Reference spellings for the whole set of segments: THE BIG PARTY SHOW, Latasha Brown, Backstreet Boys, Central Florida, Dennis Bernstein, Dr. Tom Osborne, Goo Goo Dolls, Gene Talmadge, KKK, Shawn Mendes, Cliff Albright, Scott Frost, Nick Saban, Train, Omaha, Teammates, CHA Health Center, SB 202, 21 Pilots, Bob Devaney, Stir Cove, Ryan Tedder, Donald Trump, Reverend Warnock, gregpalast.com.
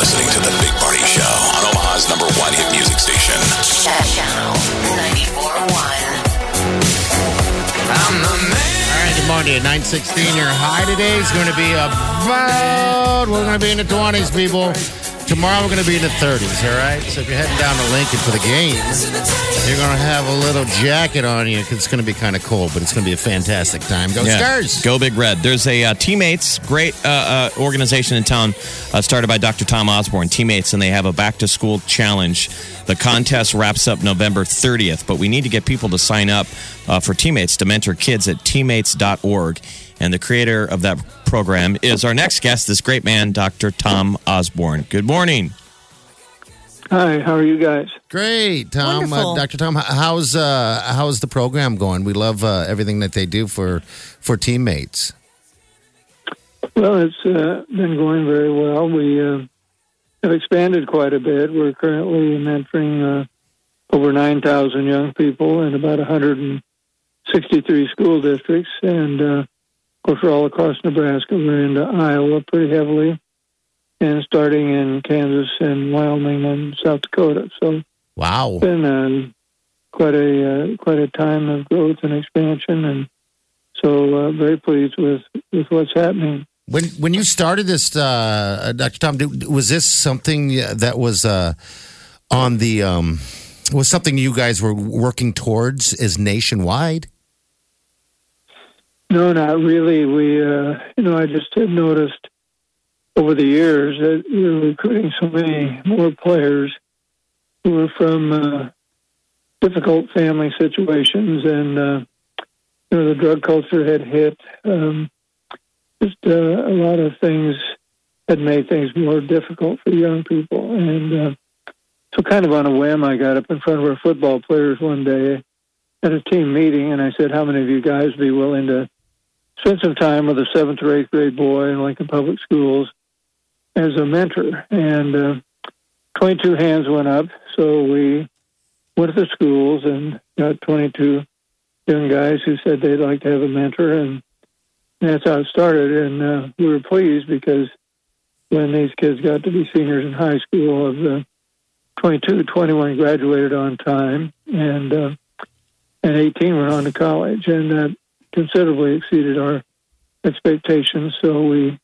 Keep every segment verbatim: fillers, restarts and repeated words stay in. listening to The Big Party Show on Omaha's number one hit music station. Channel ninety-four point one. I'm the man. Good morning. At nine sixteen, your high today is going to be about, we're going to be in the twenties, people. Tomorrow we're going to be in the thirties, all right? So if you're heading down to Lincoln for the game, you're going to have a little jacket on you because it's going to be kind of cold, but it's going to be a fantastic time. Go yeah. Stars! Go Big Red. There's a uh, Teammates, great uh, uh, organization in town, uh, started by Doctor Tom Osborne, Teammates, and they have a back-to-school challenge. The contest wraps up November thirtieth, but we need to get people to sign up uh, for Teammates to mentor kids at teammates dot org. And the creator of that program is our next guest, this great man, Doctor Tom Osborne. Good morning. Hi, how are you guys? Great, Tom. Uh, Doctor Tom, how's uh, how's the program going? We love uh, everything that they do for for Teammates. Well, it's uh, been going very well. We uh, have expanded quite a bit. We're currently mentoring uh, over nine thousand young people in about one hundred sixty-three school districts, and uh, of course, we're all across Nebraska. We're into Iowa pretty heavily, and starting in Kansas and Wyoming and South Dakota. So, wow, it's been um, quite a uh, quite a time of growth and expansion, and so uh, very pleased with, with what's happening. When when you started this, uh, Doctor Tom, was this something that was uh, on the um, was something you guys were working towards as nationwide? No, not really. We, uh, you know, I just have noticed over the years that we were recruiting so many more players who were from uh, difficult family situations, and uh, you know, the drug culture had hit. Um, just uh, a lot of things had made things more difficult for young people, and uh, so kind of on a whim, I got up in front of our football players one day at a team meeting, and I said, "How many of you guys be willing to spend some time with a seventh or eighth grade boy in Lincoln Public Schools as a mentor?" And uh, twenty-two hands went up, so we went to the schools and got twenty-two young guys who said they'd like to have a mentor, and that's how it started. And uh, we were pleased because when these kids got to be seniors in high school, of the twenty-two, twenty-one graduated on time, and uh, and eighteen went on to college, and that uh, considerably exceeded our expectations. So we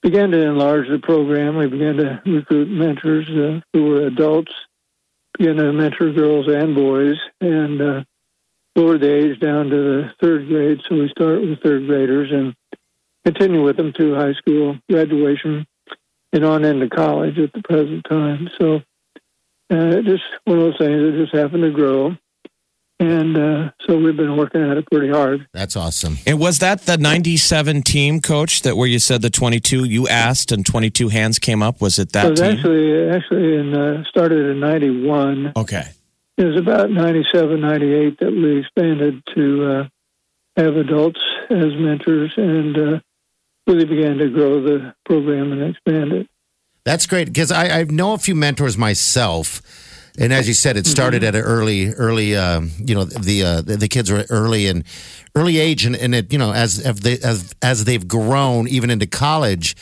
began to enlarge the program. We began to recruit mentors uh, who were adults, began to mentor girls and boys, and uh, lowered the age down to the third grade. So we start with third graders and continue with them through high school graduation and on into college at the present time. So uh, just one of those things that just happened to grow. And uh, so we've been working at it pretty hard. That's awesome. And was that the ninety-seven team, Coach, that where you said the twenty-two you asked and twenty-two hands came up? Was it that so it was team? Actually, actually in, uh, started in ninety-one. Okay. It was about ninety-seven, ninety-eight that we expanded to uh, have adults as mentors, and uh, really began to grow the program and expand it. That's great, because I, I know a few mentors myself. And as you said, it started at an early, early. Um, you know, the uh, the kids were early and early age, and, and it, you know, as as they as, as they've grown, even into college,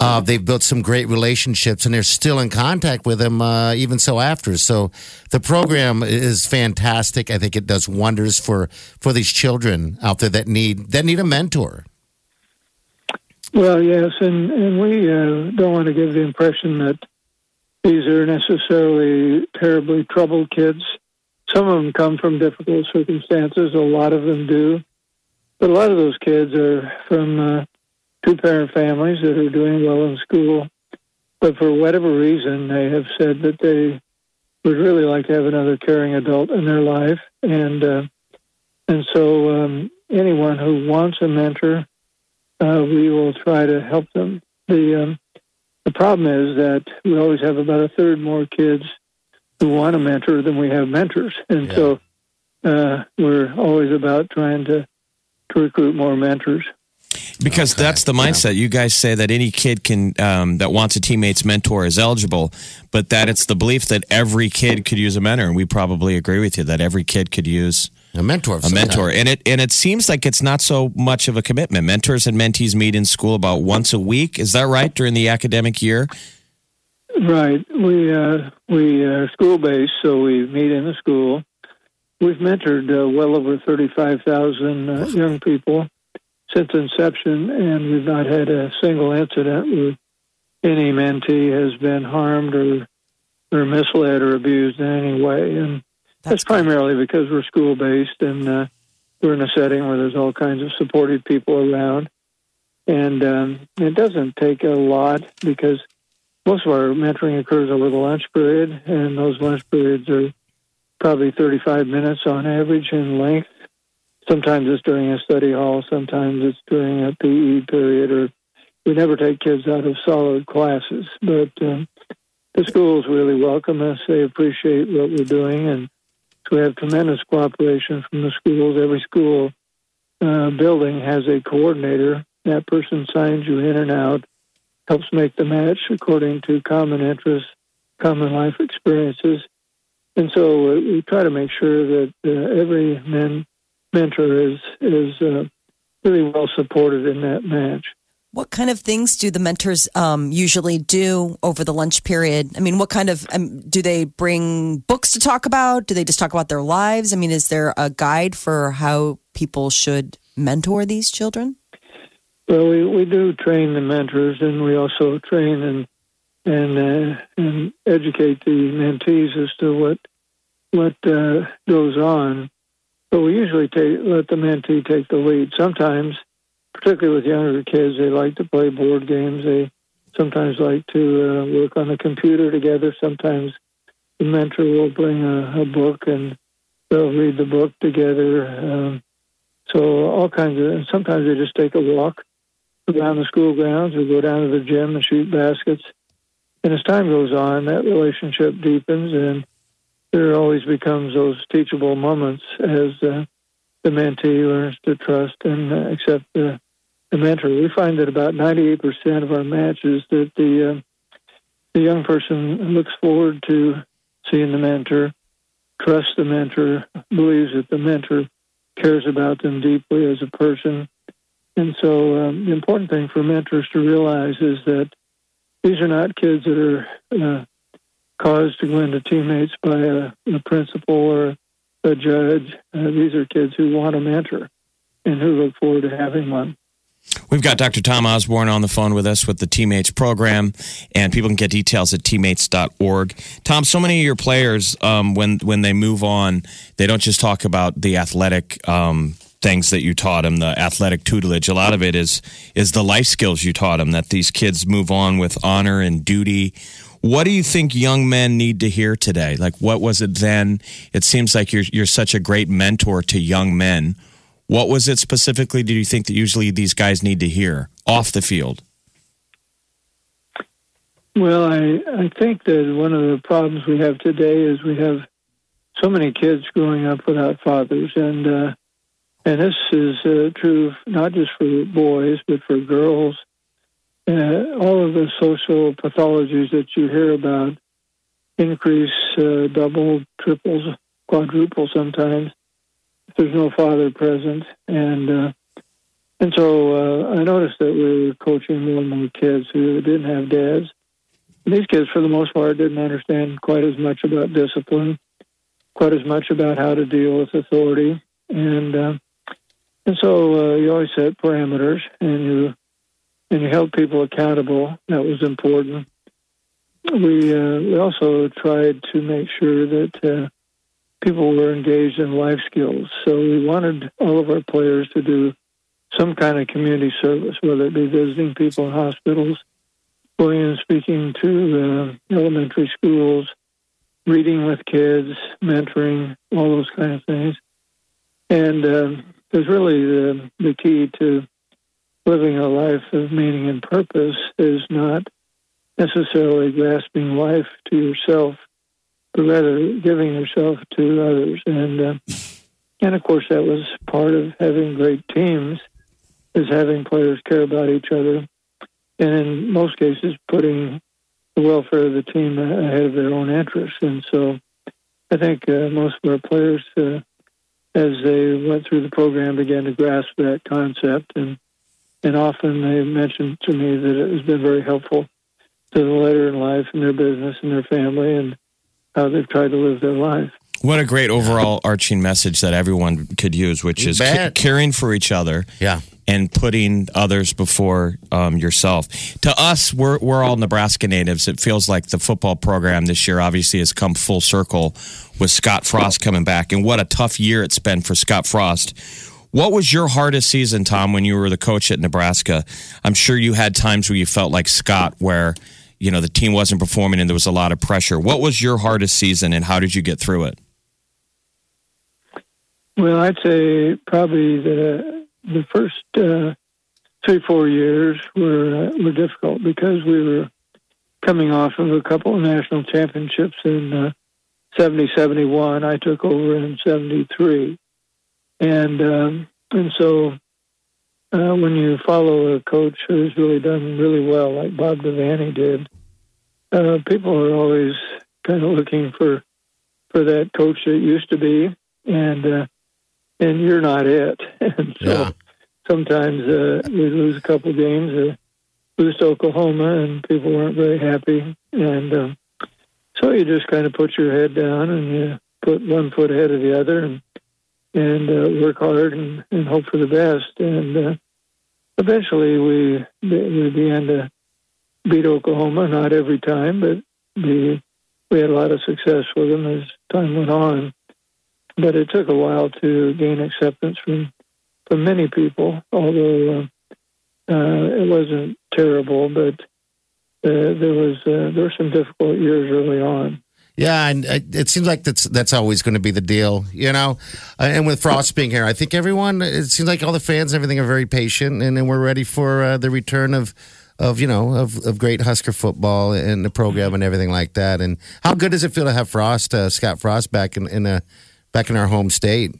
uh, they've built some great relationships, and they're still in contact with them, uh, even so after. So the program is fantastic. I think it does wonders for, for these children out there that need that need a mentor. Well, yes, and and we uh, don't want to give the impression that these are necessarily terribly troubled kids. Some of them come from difficult circumstances. A lot of them do. But a lot of those kids are from uh, two-parent families that are doing well in school, But for whatever reason, they have said that they would really like to have another caring adult in their life. And uh, and so um, anyone who wants a mentor, uh, we will try to help them. The, um, the problem is that we always have about a third more kids who want a mentor than we have mentors. And yeah. so uh, we're always about trying to, to recruit more mentors. Because okay. that's the mindset. Yeah. You guys say that any kid can um, that wants a teammate's mentor is eligible, but that it's the belief that every kid could use a mentor, and we probably agree with you that every kid could use a mentor. A mentor, and it and it seems like it's not so much of a commitment. Mentors and mentees meet in school about once a week. Is that right? During the academic year, right? We uh, we are school based, so we meet in the school. We've mentored uh, well over thirty-five thousand uh, young people since inception, and we've not had a single incident where any mentee has been harmed or or misled or abused in any way. And that's, that's primarily because we're school-based, and uh, we're in a setting where there's all kinds of supportive people around. And um, it doesn't take a lot, because most of our mentoring occurs over the lunch period, and those lunch periods are probably thirty-five minutes on average in length. Sometimes it's during a study hall. Sometimes it's during a P E period. Or we never take kids out of solid classes. But um, the schools really welcome us. They appreciate what we're doing, and so we have tremendous cooperation from the schools. Every school uh, building has a coordinator. That person signs you in and out, helps make the match according to common interests, common life experiences, and so uh, we try to make sure that uh, every man. mentor is is uh, really well supported in that match. What kind of things do the mentors um, usually do over the lunch period? I mean, what kind of um, do they bring books to talk about? Do they just talk about their lives? I mean, is there a guide for how people should mentor these children? Well, we, we do train the mentors, and we also train and and uh, and educate the mentees as to what what uh, goes on. But we usually take, let the mentee take the lead. Sometimes, particularly with younger kids, they like to play board games. They sometimes like to uh, work on the computer together. Sometimes the mentor will bring a, a book, and they'll read the book together. Um, so all kinds of, and sometimes they just take a walk around the school grounds or go down to the gym and shoot baskets. And as time goes on, that relationship deepens, and there always becomes those teachable moments as uh, the mentee learns to trust and uh, accept the, the mentor. We find that about ninety-eight percent of our matches that the uh, the young person looks forward to seeing the mentor, trusts the mentor, believes that the mentor cares about them deeply as a person. And so um, the important thing for mentors to realize is that these are not kids that are Uh, caused to go into teammates by a, a principal or a judge. Uh, these are kids who want a mentor and who look forward to having one. We've got Doctor Tom Osborne on the phone with us with the Teammates program, and people can get details at teammates dot org. Tom, so many of your players, um, when, when they move on, they don't just talk about the athletic um things that you taught them, the athletic tutelage. A lot of it is is the life skills you taught them, that these kids move on with honor and duty. What do you think young men need to hear today? Like, what was it then? It seems like you're you're such a great mentor to young men. What was it specifically do you think that usually these guys need to hear off the field? Well, I, I think that one of the problems we have today is we have so many kids growing up without fathers. And uh, and this is uh, true not just for boys, but for girls. Uh, all of the social pathologies that you hear about increase uh, double, triples, quadruple sometimes if there's no father present. And uh, and so uh, I noticed that we were coaching more and more kids who didn't have dads. And these kids, for the most part, didn't understand quite as much about discipline, quite as much about how to deal with authority. And, uh, and so uh, you always set parameters, and you and you held people accountable. That was important. We uh, we also tried to make sure that uh, people were engaged in life skills. So we wanted all of our players to do some kind of community service, whether it be visiting people in hospitals, going and speaking to the elementary schools, reading with kids, mentoring, all those kind of things. And uh, it's really the, the key to living a life of meaning and purpose is not necessarily grasping life to yourself, but rather giving yourself to others. And, uh, and of course, that was part of having great teams, is having players care about each other, and in most cases, putting the welfare of the team ahead of their own interests. And so I think uh, most of our players, uh, as they went through the program, began to grasp that concept. And, and often they mentioned to me that it has been very helpful to them later in life and their business and their family and how they've tried to live their life. What a great overall arching message that everyone could use, which you is c- caring for each other. Yeah. And putting others before um, yourself. To us, we're we're all Nebraska natives. It feels like the football program this year obviously has come full circle with Scott Frost coming back. And what a tough year it's been for Scott Frost. What was your hardest season, Tom, when you were the coach at Nebraska? I'm sure you had times where you felt like Scott, where you know the team wasn't performing and there was a lot of pressure. What was your hardest season, and how did you get through it? Well, I'd say probably the... The first uh, three, four years were uh, were difficult because we were coming off of a couple of national championships in uh, seventy, seventy-one. I took over in seventy-three. And, um, and so uh, when you follow a coach who's really done really well, like Bob Devaney did, uh, people are always kind of looking for, for that coach that used to be. And, uh, And you're not it. And so yeah. sometimes uh, we lose a couple games, uh, lose to Oklahoma, and people weren't very happy. And um, so you just kind of put your head down and you put one foot ahead of the other and and uh, work hard and, and hope for the best. And uh, eventually we, we began to beat Oklahoma, not every time, but the, we had a lot of success with them as time went on. But it took a while to gain acceptance from, from many people, although uh, uh, it wasn't terrible, but uh, there was uh, there were some difficult years early on. Yeah, and it seems like that's that's always going to be the deal, you know? And with Frost being here, I think everyone, it seems like all the fans and everything are very patient, and, and we're ready for uh, the return of, of you know, of, of great Husker football and the program and everything like that. And how good does it feel to have Frost, uh, Scott Frost, back in, in a... back in our home state?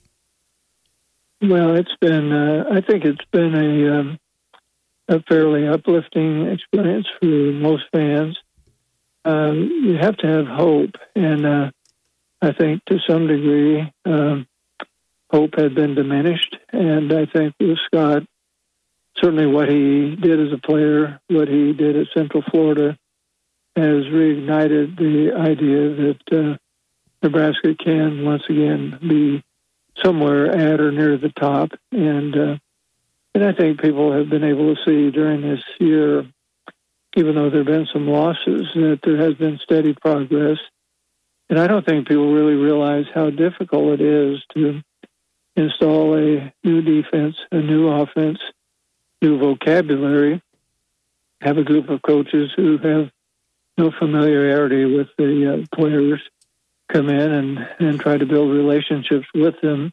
Well, it's been, uh, I think it's been a, um, a fairly uplifting experience for most fans. Um, you have to have hope. And uh, I think to some degree, um, hope had been diminished. And I think with Scott, certainly what he did as a player, what he did at Central Florida, has reignited the idea that uh, Nebraska can, once again, be somewhere at or near the top. And uh, and I think people have been able to see during this year, even though there have been some losses, that there has been steady progress. And I don't think people really realize how difficult it is to install a new defense, a new offense, new vocabulary, have a group of coaches who have no familiarity with the uh, players, come in and, and try to build relationships with them.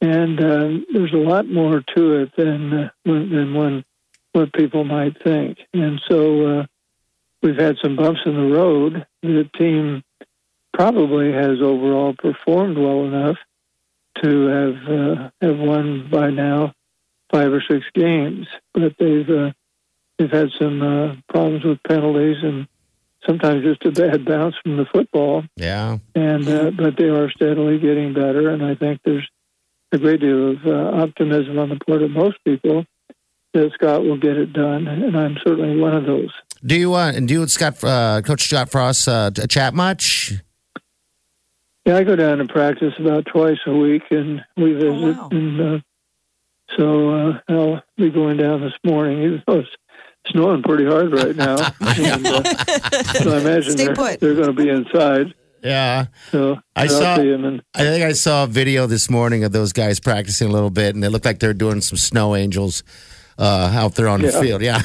And uh, there's a lot more to it than uh, than one, what people might think. And so uh, we've had some bumps in the road. The team probably has overall performed well enough to have uh, have won by now five or six games. But they've, uh, they've had some uh, problems with penalties and sometimes just a bad bounce from the football. Yeah. And uh, but they are steadily getting better, and I think there's a great deal of uh, optimism on the part of most people that Scott will get it done, and I'm certainly one of those. Do you uh, and do you and Scott uh, Coach Scott Frost uh, chat much? Yeah, I go down to practice about twice a week, and we visit. Oh, wow. And uh, so uh, I'll be going down this morning, even though it's snowing pretty hard right now. And, uh, so I imagine they're, they're going to be inside. Yeah. So I saw. And- I think I saw a video this morning of those guys practicing a little bit, and it looked like they're doing some snow angels uh, out there on yeah. the field. Yeah.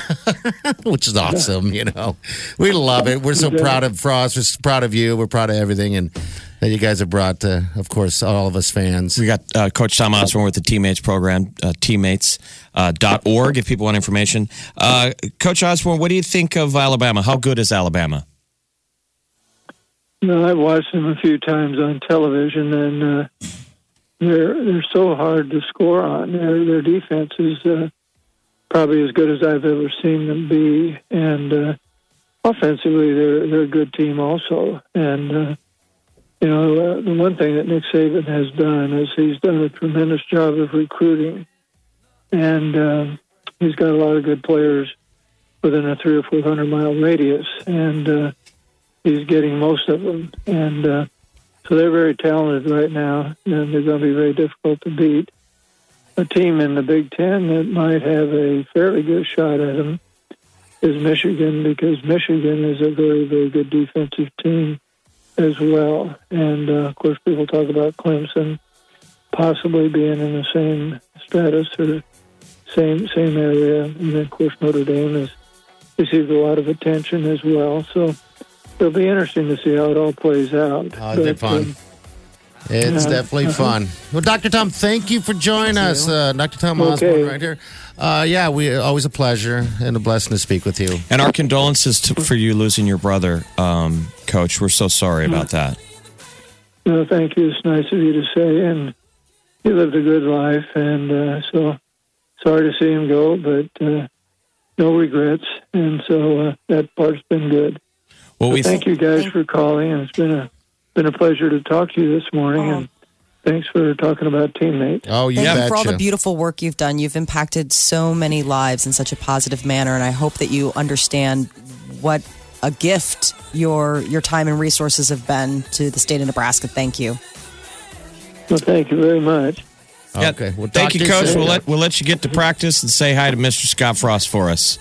Which is awesome, yeah. you know. We love it. We're so yeah. proud of Frost. We're so proud of you. We're proud of everything. And that you guys have brought to, of course, all of us fans. We got uh, Coach Tom Osborne with the Teammates program, uh, teammates dot org, uh, if people want information. Uh, Coach Osborne, what do you think of Alabama? How good is Alabama? No, I've watched them a few times on television, and uh, they're they're so hard to score on. Their, their defense is uh, probably as good as I've ever seen them be, and uh, offensively, they're they're a good team also. And uh, you know, uh, the one thing that Nick Saban has done is he's done a tremendous job of recruiting, and uh, he's got a lot of good players within a three or four hundred mile radius, and. Uh, He's getting most of them, and uh, so they're very talented right now, and they're going to be very difficult to beat. A team in the Big Ten that might have a fairly good shot at them is Michigan, because Michigan is a very, very good defensive team as well. And, uh, of course, people talk about Clemson possibly being in the same status or same same area. And, then, of course, Notre Dame has received a lot of attention as well, so... It'll be interesting to see how it all plays out. Oh, it's fun. Um, it's yeah. definitely fun. Well, Doctor Tom, thank you for joining us. Uh, Doctor Tom okay. Osborne right here. Uh, yeah, we always a pleasure and a blessing to speak with you. And our condolences to, for you losing your brother, um, Coach. We're so sorry about that. No, thank you. It's nice of you to say. And he lived a good life. And uh, so sorry to see him go, but uh, no regrets. And so uh, that part's been good. Well, we thank you guys for calling, and it's been a been a pleasure to talk to you this morning, and thanks for talking about Teammates. Oh, you Thank you for all the beautiful work you've done. You've impacted so many lives in such a positive manner, and I hope that you understand what a gift your your time and resources have been to the state of Nebraska. Thank you. Well, thank you very much. Yeah, okay. Well, thank you, Coach. Soon. We'll let, we'll let you get to practice and say hi to Mister Scott Frost for us.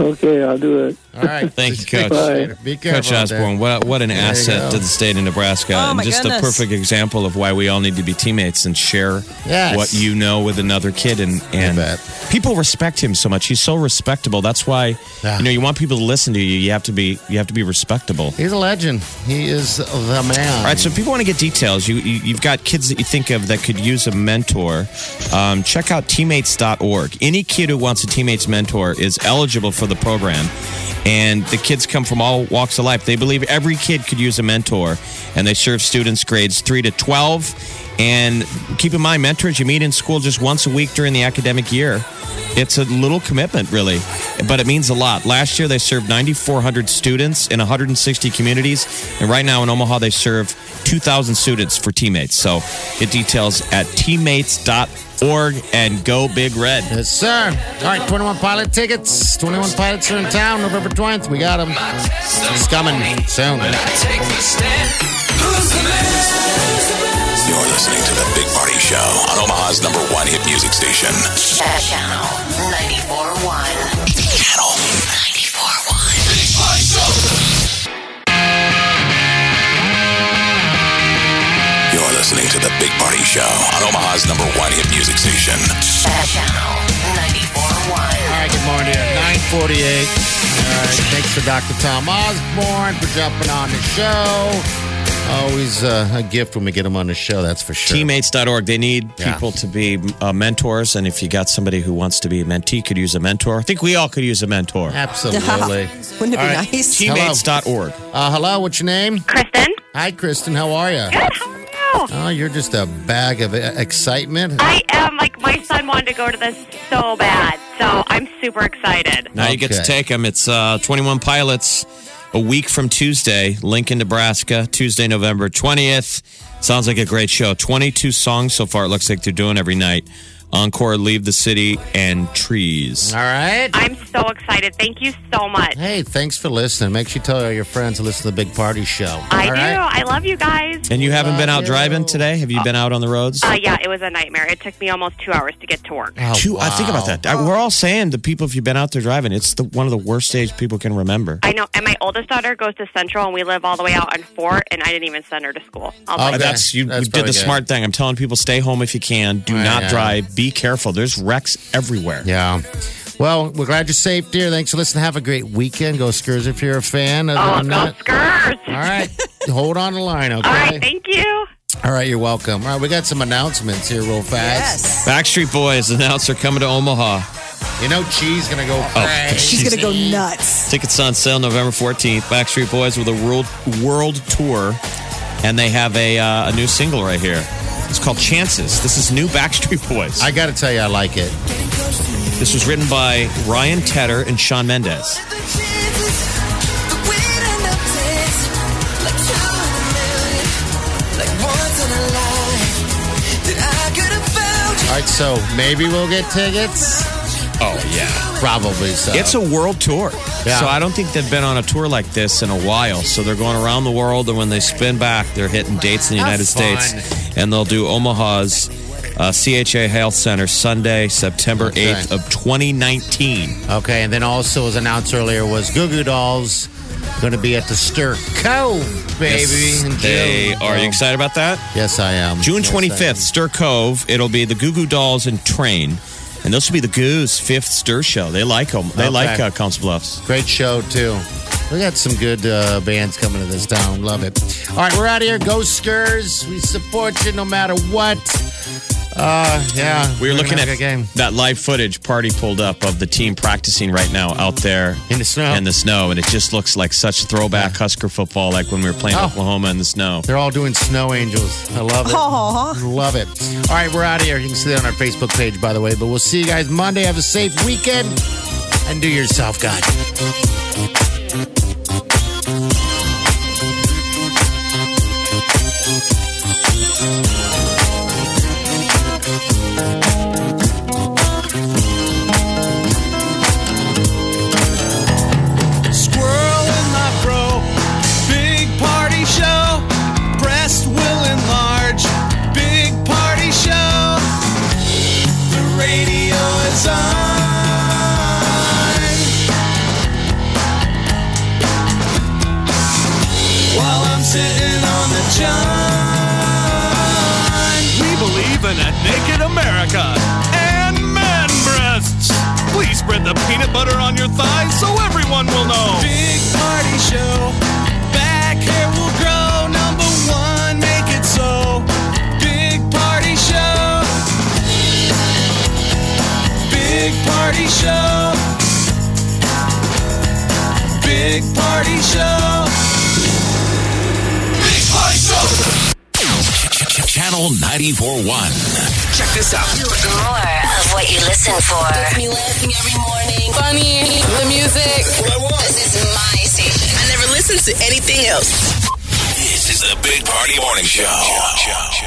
Okay, I'll do it. All right. Thank you, Coach. Bye. Be careful. Coach Osborne, what, what an there asset to the state of Nebraska. Oh, and just goodness. A perfect example of why we all need to be teammates and share yes. what you know with another kid. And, and people respect him so much. He's so respectable. That's why yeah. you know you want people to listen to you. You have to be you have to be respectable. He's a legend. He is the man. All right, so if people want to get details, you, you, you've got kids that you think of that could use a mentor, um, check out teammates dot org. Any kid who wants a Teammates mentor is eligible for For the program, and the kids come from all walks of life. They believe every kid could use a mentor, and they serve students grades three to twelve. And keep in mind, mentors you meet in school just once a week during the academic year. It's a little commitment, really, but it means a lot. Last year, they served nine thousand four hundred students in one hundred sixty communities, and right now in Omaha, they serve two thousand students for Teammates. So get details at teammates dot org and go Big Red. Yes, sir. All right, twenty-one Pilot tickets. twenty-one Pilots are in town November twentieth. We got them. It's coming soon. You're listening to The Big Party Show on Omaha's number one hit music station. Channel ninety-four point one. Channel ninety-four point one. Big Party Show. You're listening to The Big Party Show on Omaha's number one hit music station. Channel ninety-four point one. All right, good morning. nine forty-eight. All right, thanks to Doctor Tom Osborne for jumping on the show. Always uh, a gift when we get them on the show, that's for sure. Teammates dot org. They need people yeah. to be uh, mentors, and if you got somebody who wants to be a mentee, could use a mentor. I think we all could use a mentor. Absolutely. Wouldn't it all be right. nice? Teammates dot org. Hello. Uh, hello, what's your name? Kristen. Hi, Kristen. How are you? Good. How are you? Oh, you're just a bag of excitement. I am. Like, my son wanted to go to this so bad, so I'm super excited. Now okay. you get to take him. It's uh, twenty-one Pilots. A week from Tuesday, Lincoln, Nebraska, Tuesday, November twentieth. Sounds like a great show. twenty-two songs so far, it looks like they're doing every night. Encore, Leave the City, and Trees. All right. I'm so excited. Thank you so much. Hey, thanks for listening. Make sure you tell all your friends to listen to The Big Party Show. I all do. Right? I love you guys. And you haven't been out you. driving today? Have you uh, been out on the roads? Uh, yeah, it was a nightmare. It took me almost two hours to get to work. Oh, two, wow. I think about that. I, we're all saying to people, if you've been out there driving, it's the one of the worst days people can remember. I know. And my oldest daughter goes to Central, and we live all the way out on four, and I didn't even send her to school. I'll oh, like, that's, you, that's you did the good. smart thing. I'm telling people, stay home if you can. Do all not right, drive. Yeah. Be be careful. There's wrecks everywhere. Yeah. Well, we're glad you're safe, dear. Thanks for listening. Have a great weekend. Go Skurs if you're a fan. Other oh, than go that, Skurs. All right. Hold on the line, okay? All right. Thank you. All right, you're welcome. All right, we got some announcements here real fast. Yes. Backstreet Boys announcer coming to Omaha. You know Chi's going to go crazy. Oh, she's going to go nuts. Tickets on sale November fourteenth. Backstreet Boys with a world, world tour, and they have a, uh, a new single right here. It's called Chances. This is new Backstreet Boys. I got to tell you, I like it. This was written by Ryan Tedder and Shawn Mendes. All right, so maybe we'll get tickets. Oh, yeah. Probably so. It's a world tour. Yeah. So I don't think they've been on a tour like this in a while. So they're going around the world, and when they spin back, they're hitting dates in the United States. And they'll do Omaha's uh, C H A Health Center Sunday, September eighth of twenty nineteen. Okay, and then also, as announced earlier, was Goo Goo Dolls going to be at the Stir Cove, baby. Yes, they are. Are you excited about that? Yes, I am. June twenty-fifth, Stir Cove. It'll be the Goo Goo Dolls and Train. And this will be the Goo's fifth Stir show. They like them. They okay. like uh, Council Bluffs. Great show, too. We got some good uh, bands coming to this town. Love it. All right, we're out of here. Go Skurs. We support you no matter what. Uh, yeah. We were, we're looking at game. that live footage Party pulled up of the team practicing right now out there. In the snow. In the snow. And it just looks like such throwback yeah. Husker football, like when we were playing oh. Oklahoma in the snow. They're all doing snow angels. I love it. Aww. Love it. All right, we're out of here. You can see that on our Facebook page, by the way. But we'll see you guys Monday. Have a safe weekend. And do yourself good. ninety-four point one. Check this out. More of what you listen for. Gets me laughing every morning. Funny. The music. What I want. This is my station. I never listen to anything else. This is the Big Party Morning Show. show, show, show.